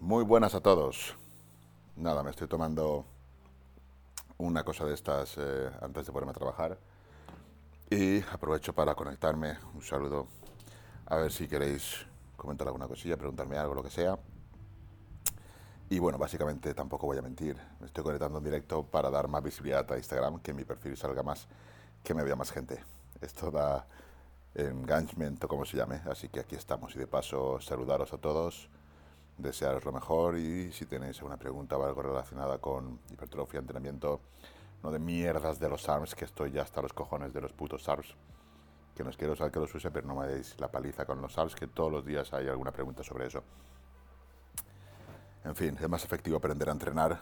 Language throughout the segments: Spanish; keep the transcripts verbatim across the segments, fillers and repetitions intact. Muy buenas a todos. Nada, me estoy tomando una cosa de estas eh, antes de ponerme a trabajar y aprovecho para conectarme. Un saludo. A ver si queréis comentar alguna cosilla, preguntarme algo, lo que sea. Y bueno, básicamente tampoco voy a mentir. Me estoy conectando en directo para dar más visibilidad a Instagram, que mi perfil salga más, que me vea más gente. Esto da engagement o como se llame. Así que aquí estamos. Y de paso, saludaros a todos. Desearos lo mejor y si tenéis alguna pregunta o algo relacionada con hipertrofia, entrenamiento, no de mierdas de los S A R Ms, que estoy ya hasta los cojones de los putos S A R Ms, que no os quiero usar que los use, pero no me deis la paliza con los S A R Ms, que todos los días hay alguna pregunta sobre eso. En fin, es más efectivo aprender a entrenar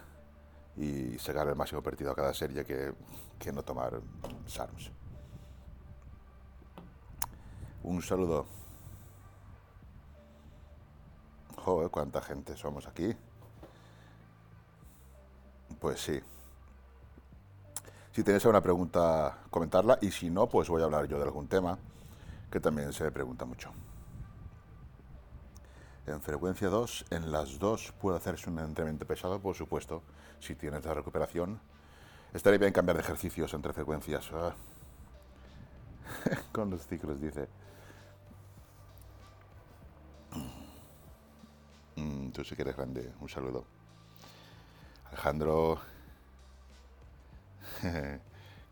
y sacar el máximo partido a cada serie que, que no tomar S A R Ms. Un saludo. Joder, cuánta gente somos aquí. Pues sí. Si tenéis alguna pregunta, comentarla. Y si no, pues voy a hablar yo de algún tema que también se pregunta mucho. En frecuencia dos, en las dos puede hacerse un entrenamiento pesado, por supuesto. Si tienes la recuperación, estaría bien cambiar de ejercicios entre frecuencias. Ah. Con los ciclos, dice. Tú sí que eres grande, un saludo. Alejandro,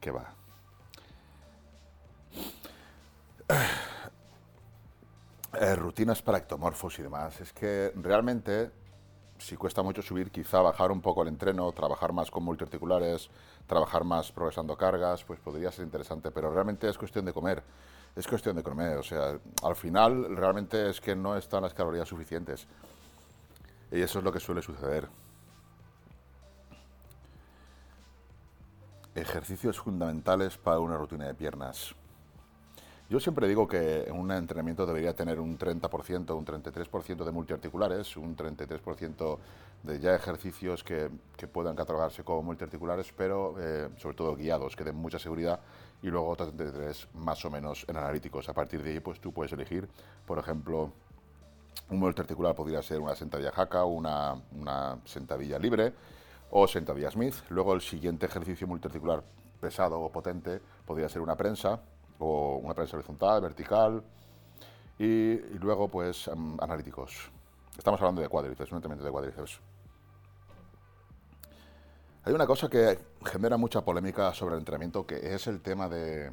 ¿qué va? Eh, rutinas para ectomorfos y demás. Es que realmente, si cuesta mucho subir, quizá bajar un poco el entreno, trabajar más con multiarticulares, trabajar más progresando cargas, pues podría ser interesante, pero realmente es cuestión de comer. Es cuestión de comer, o sea, al final realmente es que no están las calorías suficientes. Y eso es lo que suele suceder. Ejercicios fundamentales para una rutina de piernas. Yo siempre digo que un entrenamiento debería tener un treinta por ciento, un treinta y tres por ciento de multiarticulares, un treinta y tres por ciento de ya ejercicios que, que puedan catalogarse como multiarticulares, pero eh, sobre todo guiados, que den mucha seguridad, y luego otro treinta y tres por ciento más o menos en analíticos. A partir de ahí, pues tú puedes elegir, por ejemplo, un multiarticular podría ser una sentadilla jaca, una, una sentadilla libre o sentadilla Smith. Luego el siguiente ejercicio multiarticular pesado o potente podría ser una prensa, o una prensa horizontal, vertical, y, y luego pues um, analíticos. Estamos hablando de cuádriceps, un entrenamiento de cuádriceps. Hay una cosa que genera mucha polémica sobre el entrenamiento, que es el tema de...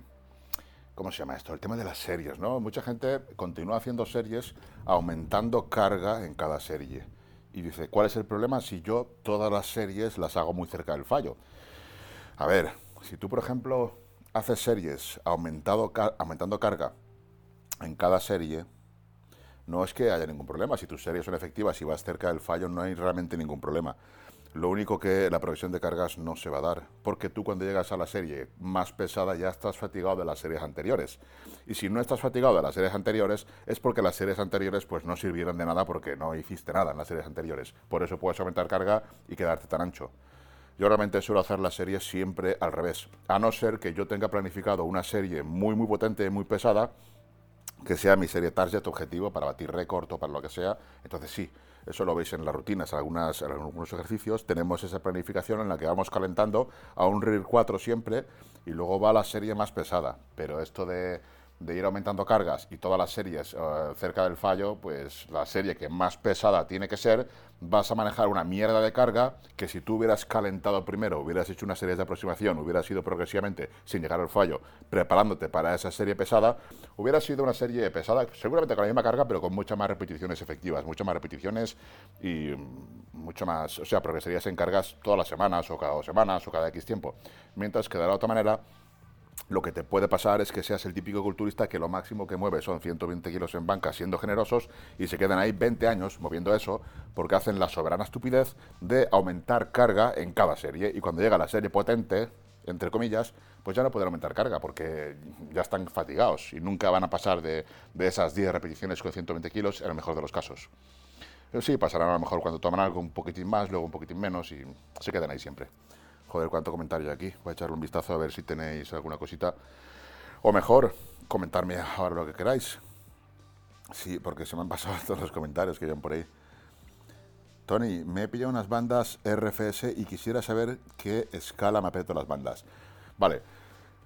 ¿Cómo se llama esto? El tema de las series, ¿no? Mucha gente continúa haciendo series aumentando carga en cada serie. Y dice, ¿cuál es el problema si yo todas las series las hago muy cerca del fallo? A ver, si tú, por ejemplo, haces series aumentado car- aumentando carga en cada serie, no es que haya ningún problema. Si tus series son efectivas y vas cerca del fallo, no hay realmente ningún problema. Lo único que la progresión de cargas no se va a dar, porque tú cuando llegas a la serie más pesada ya estás fatigado de las series anteriores. Y si no estás fatigado de las series anteriores, es porque las series anteriores pues no sirvieron de nada, porque no hiciste nada en las series anteriores. Por eso puedes aumentar carga y quedarte tan ancho. Yo realmente suelo hacer las series siempre al revés, a no ser que yo tenga planificado una serie muy muy potente, muy pesada, que sea mi serie target objetivo para batir récord o para lo que sea. Entonces sí, eso lo veis en las rutinas, algunas, en algunos ejercicios tenemos esa planificación en la que vamos calentando a un R I R cuatro siempre y luego va la serie más pesada. Pero esto de, de ir aumentando cargas y todas las series uh, cerca del fallo, pues la serie que más pesada tiene que ser, vas a manejar una mierda de carga que si tú hubieras calentado primero, hubieras hecho una serie de aproximación, hubieras ido progresivamente sin llegar al fallo, preparándote para esa serie pesada, hubiera sido una serie pesada, seguramente con la misma carga, pero con muchas más repeticiones efectivas, muchas más repeticiones y mucho más, o sea, progresarías en cargas todas las semanas o cada dos semanas o cada X tiempo. Mientras que de la otra manera, lo que te puede pasar es que seas el típico culturista que lo máximo que mueve son ciento veinte kilos en banca, siendo generosos, y se quedan ahí veinte años moviendo eso, porque hacen la soberana estupidez de aumentar carga en cada serie, y cuando llega la serie potente, entre comillas, pues ya no pueden aumentar carga, porque ya están fatigados, y nunca van a pasar de, de esas diez repeticiones con ciento veinte kilos, en el mejor de los casos. Pero sí, pasarán a lo mejor cuando toman algo un poquitín más, luego un poquitín menos, y se quedan ahí siempre. Joder, cuánto comentario aquí. Voy a echarle un vistazo a ver si tenéis alguna cosita. O mejor, comentarme ahora lo que queráis. Sí, porque se me han pasado todos los comentarios que llevan por ahí. Tony, me he pillado unas bandas R F S y quisiera saber qué escala me aprieto las bandas. Vale,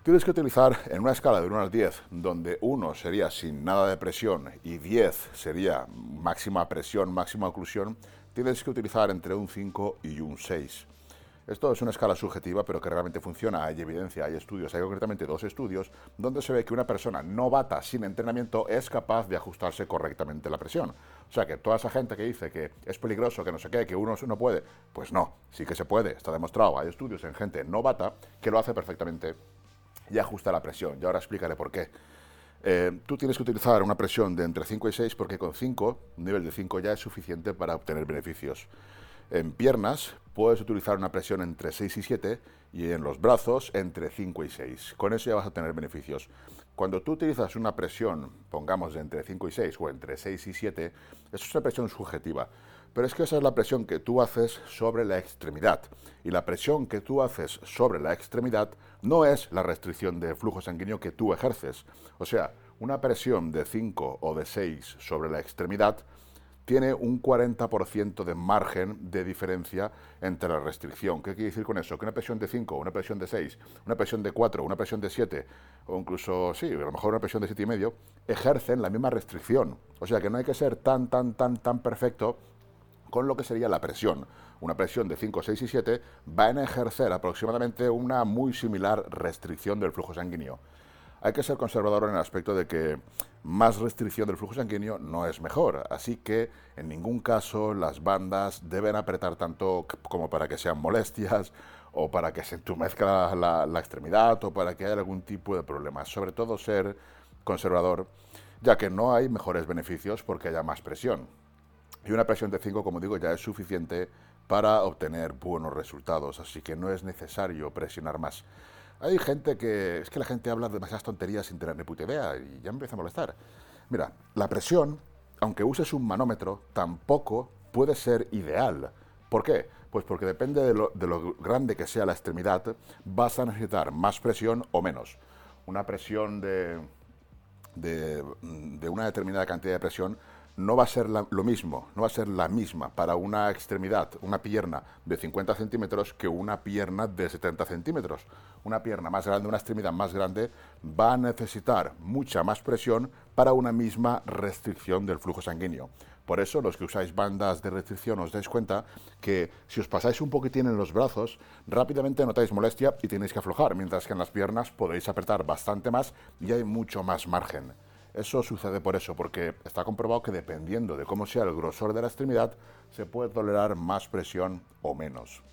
tienes que utilizar en una escala de uno al diez, donde uno sería sin nada de presión y diez sería máxima presión, máxima oclusión, tienes que utilizar entre un cinco y un seis. Esto es una escala subjetiva, pero que realmente funciona. Hay evidencia, hay estudios, hay concretamente dos estudios donde se ve que una persona novata sin entrenamiento es capaz de ajustarse correctamente la presión. O sea que toda esa gente que dice que es peligroso, que no sé qué, que uno no puede, pues no, sí que se puede, está demostrado. Hay estudios en gente novata que lo hace perfectamente y ajusta la presión. Y ahora explicaré por qué. Eh, tú tienes que utilizar una presión de entre cinco y seis porque con cinco, un nivel de cinco ya es suficiente para obtener beneficios. En piernas puedes utilizar una presión entre seis y siete y en los brazos entre cinco y seis. Con eso ya vas a tener beneficios. Cuando tú utilizas una presión, pongamos de entre cinco y seis o entre seis y siete, eso es una presión subjetiva. Pero es que esa es la presión que tú haces sobre la extremidad. Y la presión que tú haces sobre la extremidad no es la restricción de flujo sanguíneo que tú ejerces. O sea, una presión de cinco o de seis sobre la extremidad tiene un cuarenta por ciento de margen de diferencia entre la restricción. ¿Qué quiere decir con eso? Que una presión de cinco, una presión de seis, una presión de cuatro, una presión de siete, o incluso, sí, a lo mejor una presión de siete y medio, ejercen la misma restricción. O sea que no hay que ser tan, tan, tan, tan perfecto con lo que sería la presión. Una presión de cinco, seis y siete van a ejercer aproximadamente una muy similar restricción del flujo sanguíneo. Hay que ser conservador en el aspecto de que más restricción del flujo sanguíneo no es mejor. Así que, en ningún caso, las bandas deben apretar tanto como para que sean molestias o para que se entumezca la, la extremidad o para que haya algún tipo de problema. Sobre todo, ser conservador, ya que no hay mejores beneficios porque haya más presión. Y una presión de cinco, como digo, ya es suficiente para obtener buenos resultados. Así que no es necesario presionar más. Hay gente que... es que la gente habla demasiadas tonterías sin tener ni puta idea y ya me empieza a molestar. Mira, la presión, aunque uses un manómetro, tampoco puede ser ideal. ¿Por qué? Pues porque depende de lo, de lo grande que sea la extremidad, vas a necesitar más presión o menos. Una presión de, de, de una determinada cantidad de presión no va a ser la, lo mismo, no va a ser la misma para una extremidad, una pierna de cincuenta centímetros que una pierna de setenta centímetros. Una pierna más grande, una extremidad más grande, va a necesitar mucha más presión para una misma restricción del flujo sanguíneo. Por eso, los que usáis bandas de restricción os dais cuenta que si os pasáis un poquitín en los brazos, rápidamente notáis molestia y tenéis que aflojar, mientras que en las piernas podéis apretar bastante más y hay mucho más margen. Eso sucede por eso, porque está comprobado que dependiendo de cómo sea el grosor de la extremidad, se puede tolerar más presión o menos.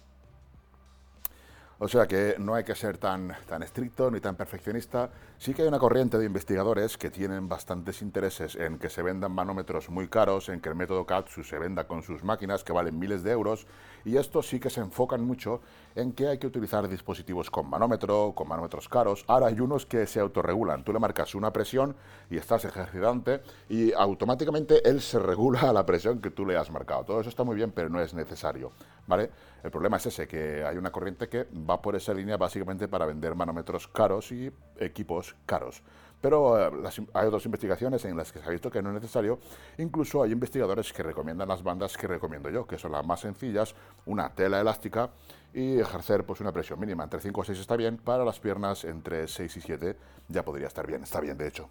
O sea que no hay que ser tan, tan estricto ni tan perfeccionista. Sí que hay una corriente de investigadores que tienen bastantes intereses en que se vendan manómetros muy caros, en que el método Katsu se venda con sus máquinas que valen miles de euros, y estos sí que se enfocan mucho en que hay que utilizar dispositivos con manómetro, con manómetros caros. Ahora hay unos que se autorregulan. Tú le marcas una presión y estás ejercitante y automáticamente él se regula a la presión que tú le has marcado. Todo eso está muy bien, pero no es necesario, ¿vale? El problema es ese, que hay una corriente que va por esa línea básicamente para vender manómetros caros y equipos caros. Pero eh, las, hay otras investigaciones en las que se ha visto que no es necesario. Incluso hay investigadores que recomiendan las bandas que recomiendo yo, que son las más sencillas, una tela elástica y ejercer pues una presión mínima. Entre cinco o seis está bien, para las piernas entre seis y siete ya podría estar bien, está bien de hecho.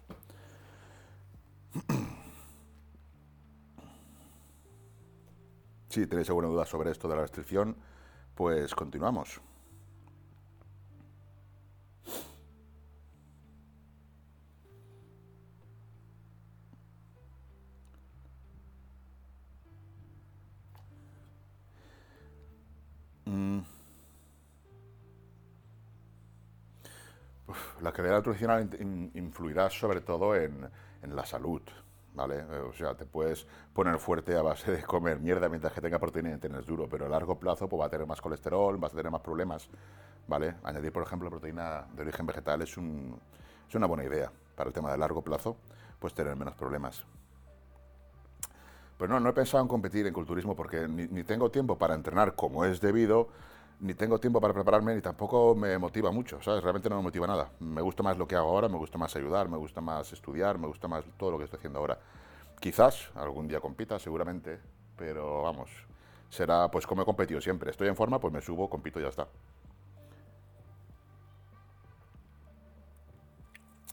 Si tenéis alguna duda sobre esto de la restricción, pues continuamos. Uf, la calidad nutricional in, in, influirá sobre todo en, en la salud, ¿vale? O sea, te puedes poner fuerte a base de comer mierda mientras que tenga proteína y tienes duro, pero a largo plazo pues, va a tener más colesterol, vas a tener más problemas, ¿vale? Añadir, por ejemplo, proteína de origen vegetal es, un, es una buena idea para el tema de largo plazo, pues tener menos problemas. Pues no, no he pensado en competir en culturismo porque ni, ni tengo tiempo para entrenar como es debido, ni tengo tiempo para prepararme, ni tampoco me motiva mucho, ¿sabes? Realmente no me motiva nada. Me gusta más lo que hago ahora, me gusta más ayudar, me gusta más estudiar, me gusta más todo lo que estoy haciendo ahora. Quizás algún día compita, seguramente, pero vamos, será pues como he competido siempre. Estoy en forma, pues me subo, compito y ya está.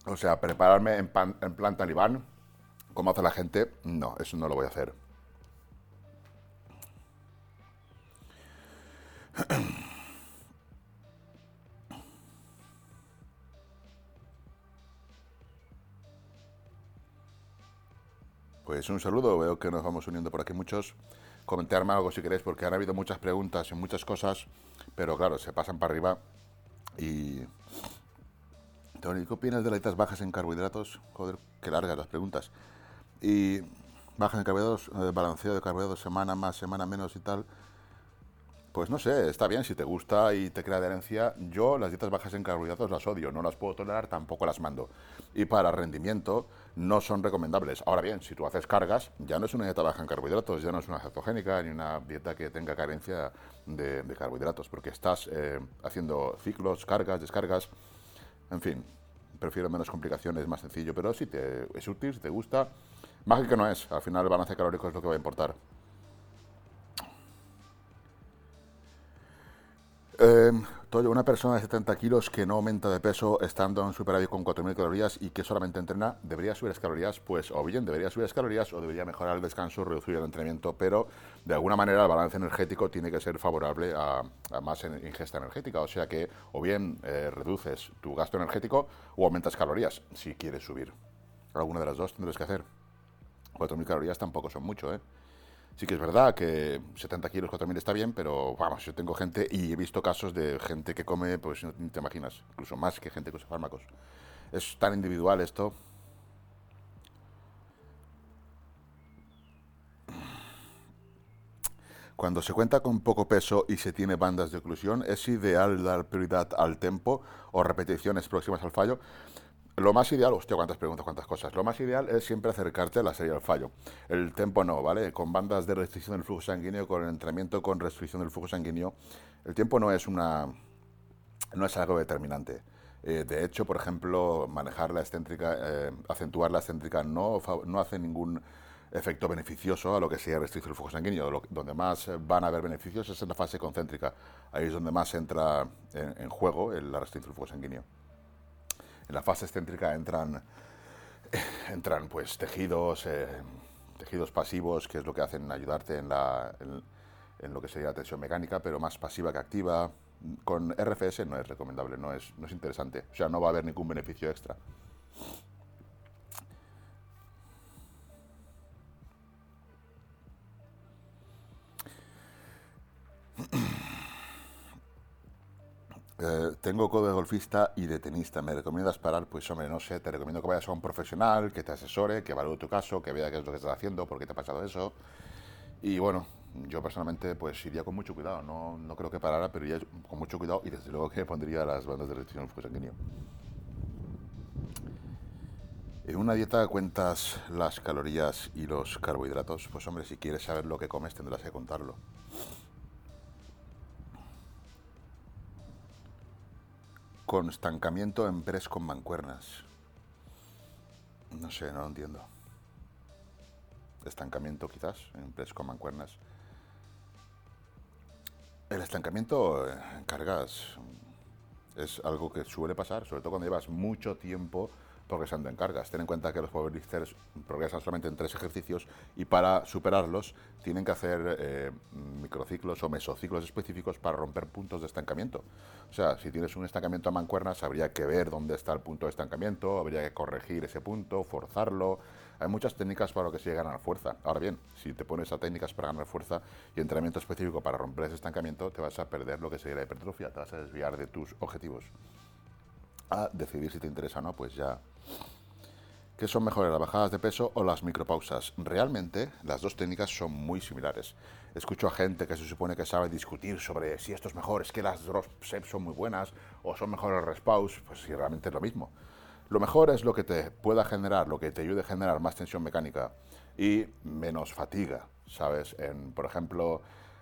O sea, prepararme en, pan, en plan talibán, como hace la gente, no, eso no lo voy a hacer. Pues un saludo, veo que nos vamos uniendo por aquí muchos. Comentarme algo si queréis, porque han habido muchas preguntas y muchas cosas, pero claro, se pasan para arriba y... Tony, ¿qué opinas de las dietas bajas en carbohidratos? Joder, qué largas las preguntas. Y bajas en carbohidratos, balanceo de carbohidratos, semana más, semana menos y tal. Pues no sé, está bien si te gusta y te crea adherencia. Yo las dietas bajas en carbohidratos las odio, no las puedo tolerar, tampoco las mando. Y para rendimiento no son recomendables. Ahora bien, si tú haces cargas, ya no es una dieta baja en carbohidratos, ya no es una cetogénica ni una dieta que tenga carencia de, de carbohidratos, porque estás eh, haciendo ciclos, cargas, descargas. En fin, prefiero menos complicaciones, más sencillo, pero si te es útil, si te gusta, mágico no es, al final el balance calórico es lo que va a importar. Eh, una persona de setenta kilos que no aumenta de peso estando en superávit con cuatro mil calorías y que solamente entrena, ¿debería subir las calorías? Pues o bien debería subir las calorías o debería mejorar el descanso, reducir el entrenamiento, pero de alguna manera el balance energético tiene que ser favorable a, a más ingesta energética, o sea que o bien eh, reduces tu gasto energético o aumentas calorías si quieres subir. Alguna de las dos tendrás que hacer. cuatro mil calorías tampoco son mucho, ¿eh? Sí que es verdad que setenta kilos, cuatro mil está bien, pero vamos, yo tengo gente y he visto casos de gente que come, pues no te imaginas, incluso más que gente que usa fármacos. Es tan individual esto. Cuando se cuenta con poco peso y se tiene bandas de oclusión, ¿es ideal dar prioridad al tempo o repeticiones próximas al fallo? Lo más ideal, hostia, cuántas preguntas, cuántas cosas. Lo más ideal es siempre acercarte a la serie del fallo. El tempo no, ¿vale? Con bandas de restricción del flujo sanguíneo, con el entrenamiento con restricción del flujo sanguíneo, el tiempo no es una, no es algo determinante. Eh, de hecho, por ejemplo, manejar la excéntrica, eh, acentuar la excéntrica no, no hace ningún efecto beneficioso a lo que sea restricción del flujo sanguíneo. Lo, donde más van a haber beneficios es en la fase concéntrica. Ahí es donde más entra en, en juego el, la restricción del flujo sanguíneo. En la fase excéntrica entran, entran pues tejidos, eh, tejidos pasivos, que es lo que hacen ayudarte en, la, en, en lo que sería la tensión mecánica, pero más pasiva que activa. Con R F S no es recomendable, no es, no es interesante. O sea, no va a haber ningún beneficio extra. Eh, tengo codo de golfista y de tenista, ¿me recomiendas parar? Pues hombre, no sé, te recomiendo que vayas a un profesional, que te asesore, que evalúe tu caso, que vea qué es lo que estás haciendo, por qué te ha pasado eso. Y bueno, yo personalmente pues iría con mucho cuidado, no, no creo que parara, pero iría con mucho cuidado y desde luego que pondría las bandas de restricción del flujo sanguíneo. En una dieta cuentas las calorías y los carbohidratos, pues hombre, si quieres saber lo que comes tendrás que contarlo. Con estancamiento en press con mancuernas. No sé, no lo entiendo. Estancamiento quizás en press con mancuernas. El estancamiento en cargas es algo que suele pasar, sobre todo cuando llevas mucho tiempo progresando en cargas. Ten en cuenta que los powerlifters progresan solamente en tres ejercicios y para superarlos tienen que hacer eh, microciclos o mesociclos específicos para romper puntos de estancamiento. O sea, si tienes un estancamiento a mancuernas, habría que ver dónde está el punto de estancamiento, habría que corregir ese punto, forzarlo. Hay muchas técnicas para lo que se llega a ganar fuerza. Ahora bien, si te pones a técnicas para ganar fuerza y entrenamiento específico para romper ese estancamiento, te vas a perder lo que sería la hipertrofia, te vas a desviar de tus objetivos. A decidir si te interesa o no, pues ya... ¿Qué son mejores, las bajadas de peso o las micropausas? Realmente, las dos técnicas son muy similares. Escucho a gente que se supone que sabe discutir sobre si esto es mejor, es que las drop sets son muy buenas, o son mejores las rest pause, pues si realmente es lo mismo. Lo mejor es lo que te pueda generar, lo que te ayude a generar más tensión mecánica y menos fatiga, ¿sabes? En, por ejemplo,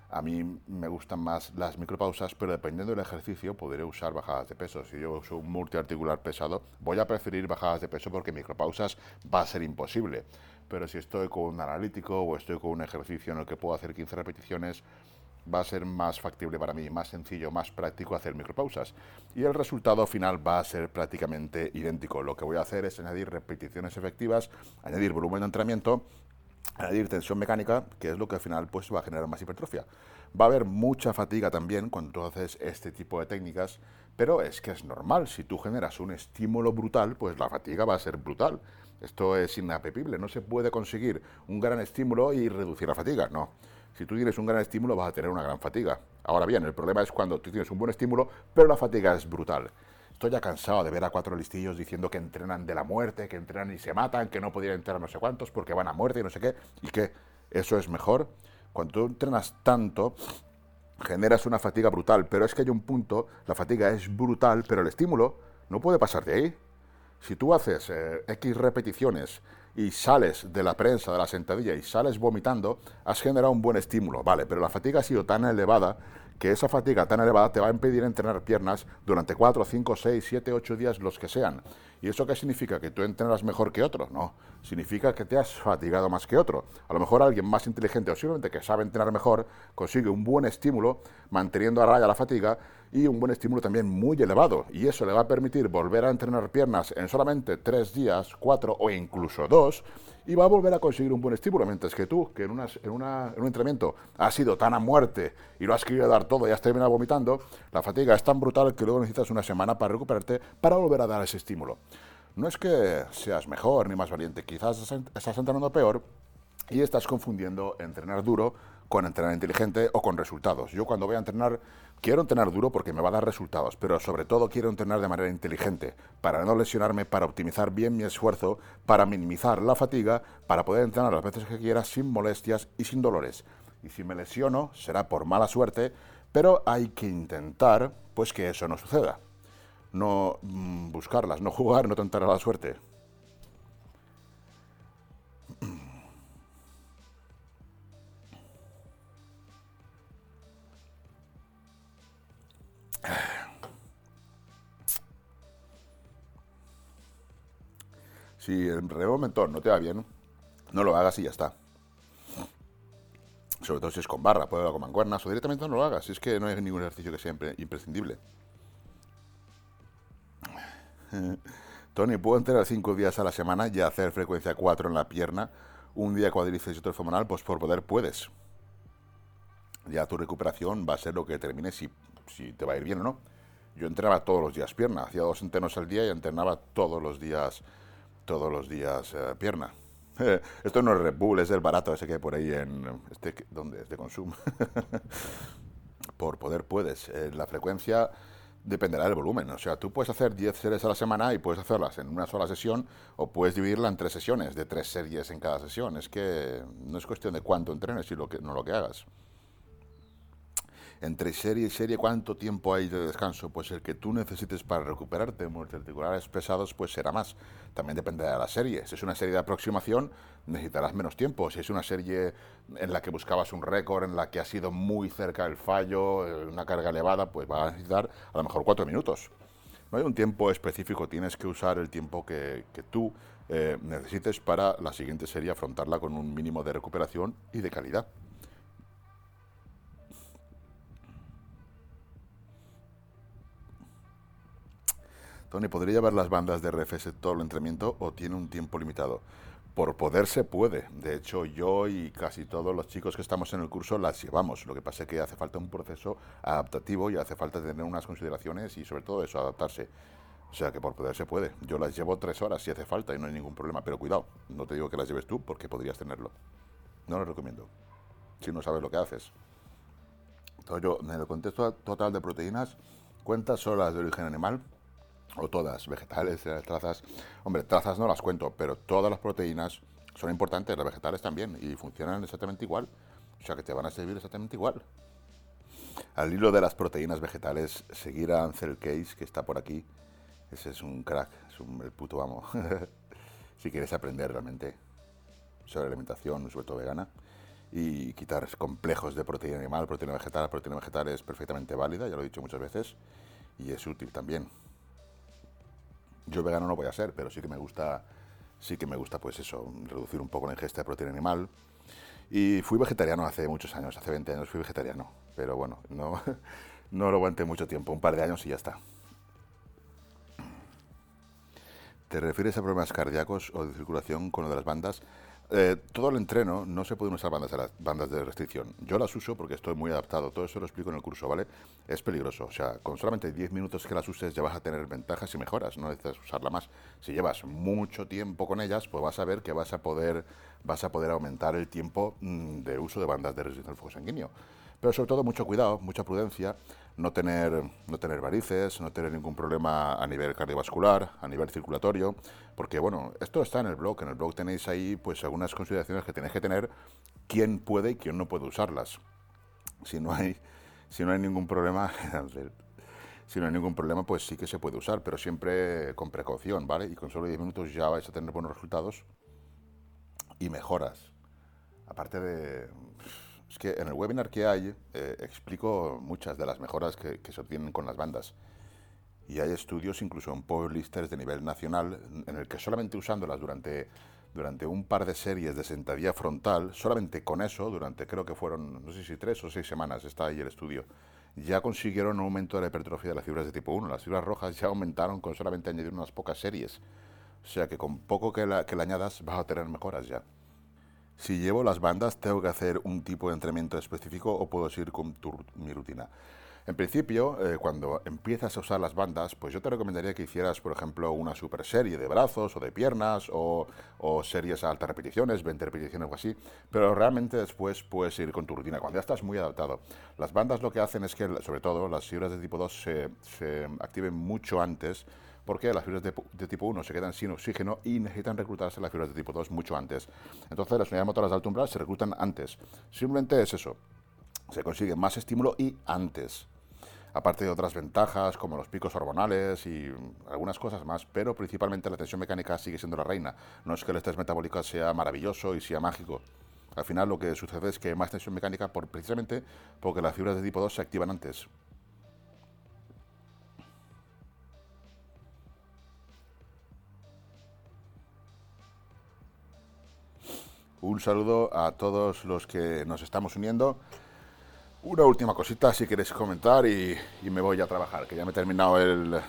a mí me gustan más las micropausas, pero dependiendo del ejercicio podré usar bajadas de peso. Si yo uso un multiarticular pesado, voy a preferir bajadas de peso porque micropausas va a ser imposible. pero si estoy con un analítico o estoy con un ejercicio en el que puedo hacer quince repeticiones, va a ser más factible para mí, más sencillo, más práctico hacer micropausas. Y el resultado final va a ser prácticamente idéntico. Lo que voy a hacer es añadir repeticiones efectivas, añadir volumen de entrenamiento, añadir tensión mecánica, que es lo que al final pues, va a generar más hipertrofia. Va a haber mucha fatiga también cuando tú haces este tipo de técnicas, pero es que es normal. Si tú generas un estímulo brutal, pues la fatiga va a ser brutal. Esto es inapepible. No se puede conseguir un gran estímulo y reducir la fatiga, no. Si tú tienes un gran estímulo, vas a tener una gran fatiga. Ahora bien, el problema es cuando tú tienes un buen estímulo, pero la fatiga es brutal. Estoy ya cansado de ver a cuatro listillos diciendo que entrenan de la muerte, que entrenan y se matan, que no podrían entrenar no sé cuántos porque van a muerte y no sé qué, y que eso es mejor. Cuando tú entrenas tanto, generas una fatiga brutal, pero es que hay un punto, la fatiga es brutal, pero el estímulo no puede pasar de ahí. Si tú haces eh, X repeticiones y sales de la prensa, de la sentadilla, y sales vomitando, has generado un buen estímulo, vale, pero la fatiga ha sido tan elevada que esa fatiga tan elevada te va a impedir entrenar piernas durante cuatro, cinco, seis, siete, ocho días, los que sean. ¿Y eso qué significa? ¿Que tú entrenas mejor que otro? No, significa que te has fatigado más que otro. A lo mejor alguien más inteligente o simplemente que sabe entrenar mejor consigue un buen estímulo manteniendo a raya la fatiga y un buen estímulo también muy elevado. Y eso le va a permitir volver a entrenar piernas en solamente tres días, cuatro o incluso dos, y va a volver a conseguir un buen estímulo, mientras que tú, que en, unas, en, una, en un entrenamiento has sido tan a muerte y lo has querido dar todo y has terminado vomitando, la fatiga es tan brutal que luego necesitas una semana para recuperarte para volver a dar ese estímulo. No es que seas mejor ni más valiente, quizás estás entrenando peor y estás confundiendo entrenar duro con entrenar inteligente o con resultados. Yo cuando voy a entrenar, quiero entrenar duro porque me va a dar resultados, pero sobre todo quiero entrenar de manera inteligente, para no lesionarme, para optimizar bien mi esfuerzo, para minimizar la fatiga, para poder entrenar las veces que quiera sin molestias y sin dolores. Y si me lesiono, será por mala suerte, pero hay que intentar pues que eso no suceda. No mmm, buscarlas, no jugar, no tentar a la suerte. Si el relevo mentón no te va bien, no lo hagas y ya está. Sobre todo si es con barra, puedo con mancuernas o directamente no lo hagas. Si es que no hay ningún ejercicio que sea imprescindible. Tony, ¿puedo entrenar cinco días a la semana y hacer frecuencia cuatro en la pierna? Un día cuádriceps y otro femoral, pues por poder puedes. Ya tu recuperación va a ser lo que determine si, si te va a ir bien o no. Yo entrenaba todos los días pierna, hacía dos entrenos al día y entrenaba todos los días todos los días eh, pierna. Eh, esto no es Red Bull, es el barato ese que hay por ahí en... Este, ¿Dónde? Es de Consum. Por poder puedes. Eh, la frecuencia dependerá del volumen. O sea, tú puedes hacer diez series a la semana y puedes hacerlas en una sola sesión o puedes dividirla en tres sesiones, de tres series en cada sesión. Es que no es cuestión de cuánto entrenes, sino lo que, no lo que hagas. Entre serie y serie, ¿cuánto tiempo hay de descanso? Pues el que tú necesites para recuperarte. Multiarticulares pesados, pues será más. También dependerá de la serie. Si es una serie de aproximación, necesitarás menos tiempo. Si es una serie en la que buscabas un récord, en la que has ido muy cerca del fallo, una carga elevada, pues vas a necesitar a lo mejor cuatro minutos. No hay un tiempo específico. Tienes que usar el tiempo que, que tú eh, necesites para la siguiente serie, afrontarla con un mínimo de recuperación y de calidad. Tony, ¿podría llevar las bandas de R F S todo el entrenamiento o tiene un tiempo limitado? Por poder se puede. De hecho, yo y casi todos los chicos que estamos en el curso las llevamos. Lo que pasa es que hace falta un proceso adaptativo y hace falta tener unas consideraciones y sobre todo eso, adaptarse. O sea que por poder se puede. Yo las llevo tres horas si hace falta y no hay ningún problema. Pero cuidado, no te digo que las lleves tú porque podrías tenerlo. No lo recomiendo, si no sabes lo que haces. Entonces yo, en el contexto total de proteínas, ¿cuántas horas de origen animal? O todas, vegetales, trazas... Hombre, trazas no las cuento, pero todas las proteínas son importantes, las vegetales también, y funcionan exactamente igual. O sea, que te van a servir exactamente igual. Al hilo de las proteínas vegetales, seguir a Ansel Keys, que está por aquí. Ese es un crack, es un, el puto amo. Si quieres aprender realmente sobre alimentación, sobre todo vegana, y quitar complejos de proteína animal, proteína vegetal, proteína vegetal es perfectamente válida, ya lo he dicho muchas veces, y es útil también. Yo vegano no voy a ser, pero sí que me gusta sí que me gusta, pues eso, reducir un poco la ingesta de proteína animal. Y fui vegetariano hace muchos años, hace veinte años fui vegetariano, pero bueno, no, no lo aguanté mucho tiempo, un par de años y ya está. ¿Te refieres a problemas cardíacos o de circulación con lo de las bandas? Eh, todo el entreno no se pueden usar bandas de, la, bandas de restricción. Yo las uso porque estoy muy adaptado, todo eso lo explico en el curso, ¿vale? Es peligroso, o sea, con solamente diez minutos que las uses ya vas a tener ventajas y mejoras, no necesitas usarla más. Si llevas mucho tiempo con ellas, pues vas a ver que vas a poder, vas a poder aumentar el tiempo de uso de bandas de restricción al fuego sanguíneo. Pero sobre todo mucho cuidado, mucha prudencia, no tener, no tener varices, no tener ningún problema a nivel cardiovascular, a nivel circulatorio, porque bueno, esto está en el blog, en el blog tenéis ahí pues algunas consideraciones que tenéis que tener, quién puede y quién no puede usarlas. Si no hay, si no hay ningún problema, si no hay ningún problema, pues sí que se puede usar, pero siempre con precaución, ¿vale? Y con solo diez minutos ya vais a tener buenos resultados y mejoras. Aparte de... Es que en el webinar que hay eh, explico muchas de las mejoras que, que se obtienen con las bandas. Y hay estudios, incluso en powerlifters de nivel nacional, en el que solamente usándolas durante, durante un par de series de sentadilla frontal, solamente con eso, durante creo que fueron, no sé si tres o seis semanas, está ahí el estudio, ya consiguieron un aumento de la hipertrofia de las fibras de tipo uno. Las fibras rojas ya aumentaron con solamente añadir unas pocas series. O sea que con poco que la, que la añadas vas a tener mejoras ya. Si llevo las bandas, ¿tengo que hacer un tipo de entrenamiento específico o puedo seguir con tu, mi rutina? En principio, eh, cuando empiezas a usar las bandas, pues yo te recomendaría que hicieras, por ejemplo, una super serie de brazos o de piernas o, o series a altas repeticiones, veinte repeticiones o así, pero realmente después puedes seguir con tu rutina, cuando ya estás muy adaptado. Las bandas lo que hacen es que, sobre todo, las fibras de tipo dos se, se activen mucho antes, porque las fibras de, de tipo uno se quedan sin oxígeno y necesitan reclutarse las fibras de tipo dos mucho antes. Entonces las unidades motoras de alto umbral se reclutan antes. Simplemente es eso, se consigue más estímulo y antes. Aparte de otras ventajas como los picos hormonales y algunas cosas más, pero principalmente la tensión mecánica sigue siendo la reina. No es que el estrés metabólico sea maravilloso y sea mágico. Al final lo que sucede es que hay más tensión mecánica por, precisamente porque las fibras de tipo dos se activan antes. Un saludo a todos los que nos estamos uniendo. Una última cosita, si queréis comentar, y, y me voy a trabajar, que ya me he terminado el,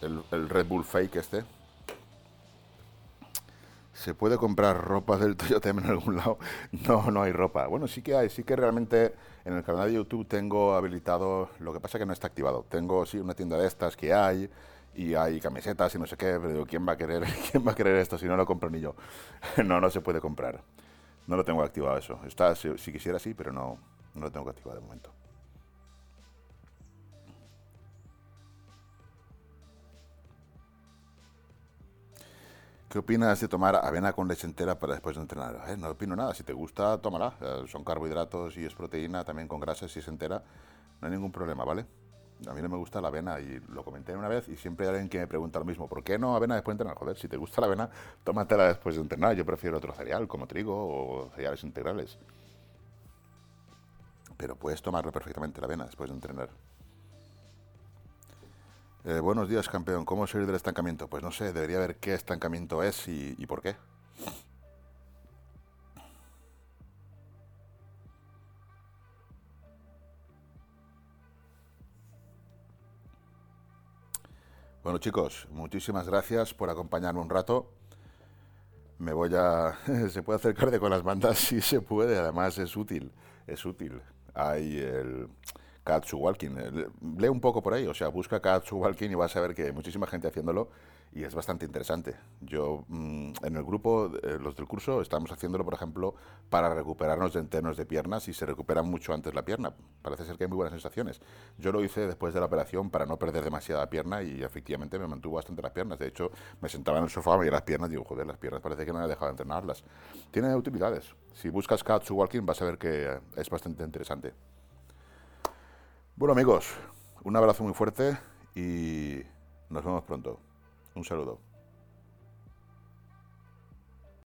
el, el Red Bull Fake este. ¿Se puede comprar ropa del Toyotem en algún lado? No, no hay ropa. Bueno, sí que hay, sí que realmente en el canal de YouTube tengo habilitado, lo que pasa que no está activado. Tengo, sí, una tienda de estas que hay, y hay camisetas y no sé qué, pero digo, ¿quién va a querer, quién va a querer esto si no lo compro ni yo? No, no se puede comprar. No lo tengo activado eso. Está, si, si quisiera sí, pero no, no lo tengo activado de momento. ¿Qué opinas de tomar avena con leche entera para después de entrenar? ¿Eh? No opino nada. Si te gusta, tómala. Son carbohidratos y es proteína, también con grasas, si es entera. No hay ningún problema, ¿vale? A mí no me gusta la avena y lo comenté una vez y siempre hay alguien que me pregunta lo mismo. ¿Por qué no avena después de entrenar? Joder, si te gusta la avena, tómatela después de entrenar. Yo prefiero otro cereal como trigo o cereales integrales. Pero puedes tomarlo perfectamente la avena después de entrenar. Eh, buenos días, campeón. ¿Cómo salir del estancamiento? Pues no sé, debería ver qué estancamiento es y, y por qué. Bueno chicos, muchísimas gracias por acompañarme un rato. Me voy a... Se puede hacer cardio con las bandas, sí se puede, además es útil, es útil. Hay el Katsu Walking, lee un poco por ahí, o sea, busca Katsu Walking y vas a ver que hay muchísima gente haciéndolo y es bastante interesante. Yo, mmm, en el grupo, los del curso, estamos haciéndolo, por ejemplo, para recuperarnos de entrenos de piernas y se recupera mucho antes la pierna. Parece ser que hay muy buenas sensaciones. Yo lo hice después de la operación para no perder demasiada pierna y efectivamente me mantuvo bastante las piernas. De hecho, me sentaba en el sofá, me veía las piernas y digo, joder, las piernas parece que no me he dejado de entrenarlas. Tiene utilidades. Si buscas Katsu Walking vas a ver que es bastante interesante. Bueno amigos, un abrazo muy fuerte y nos vemos pronto. Un saludo.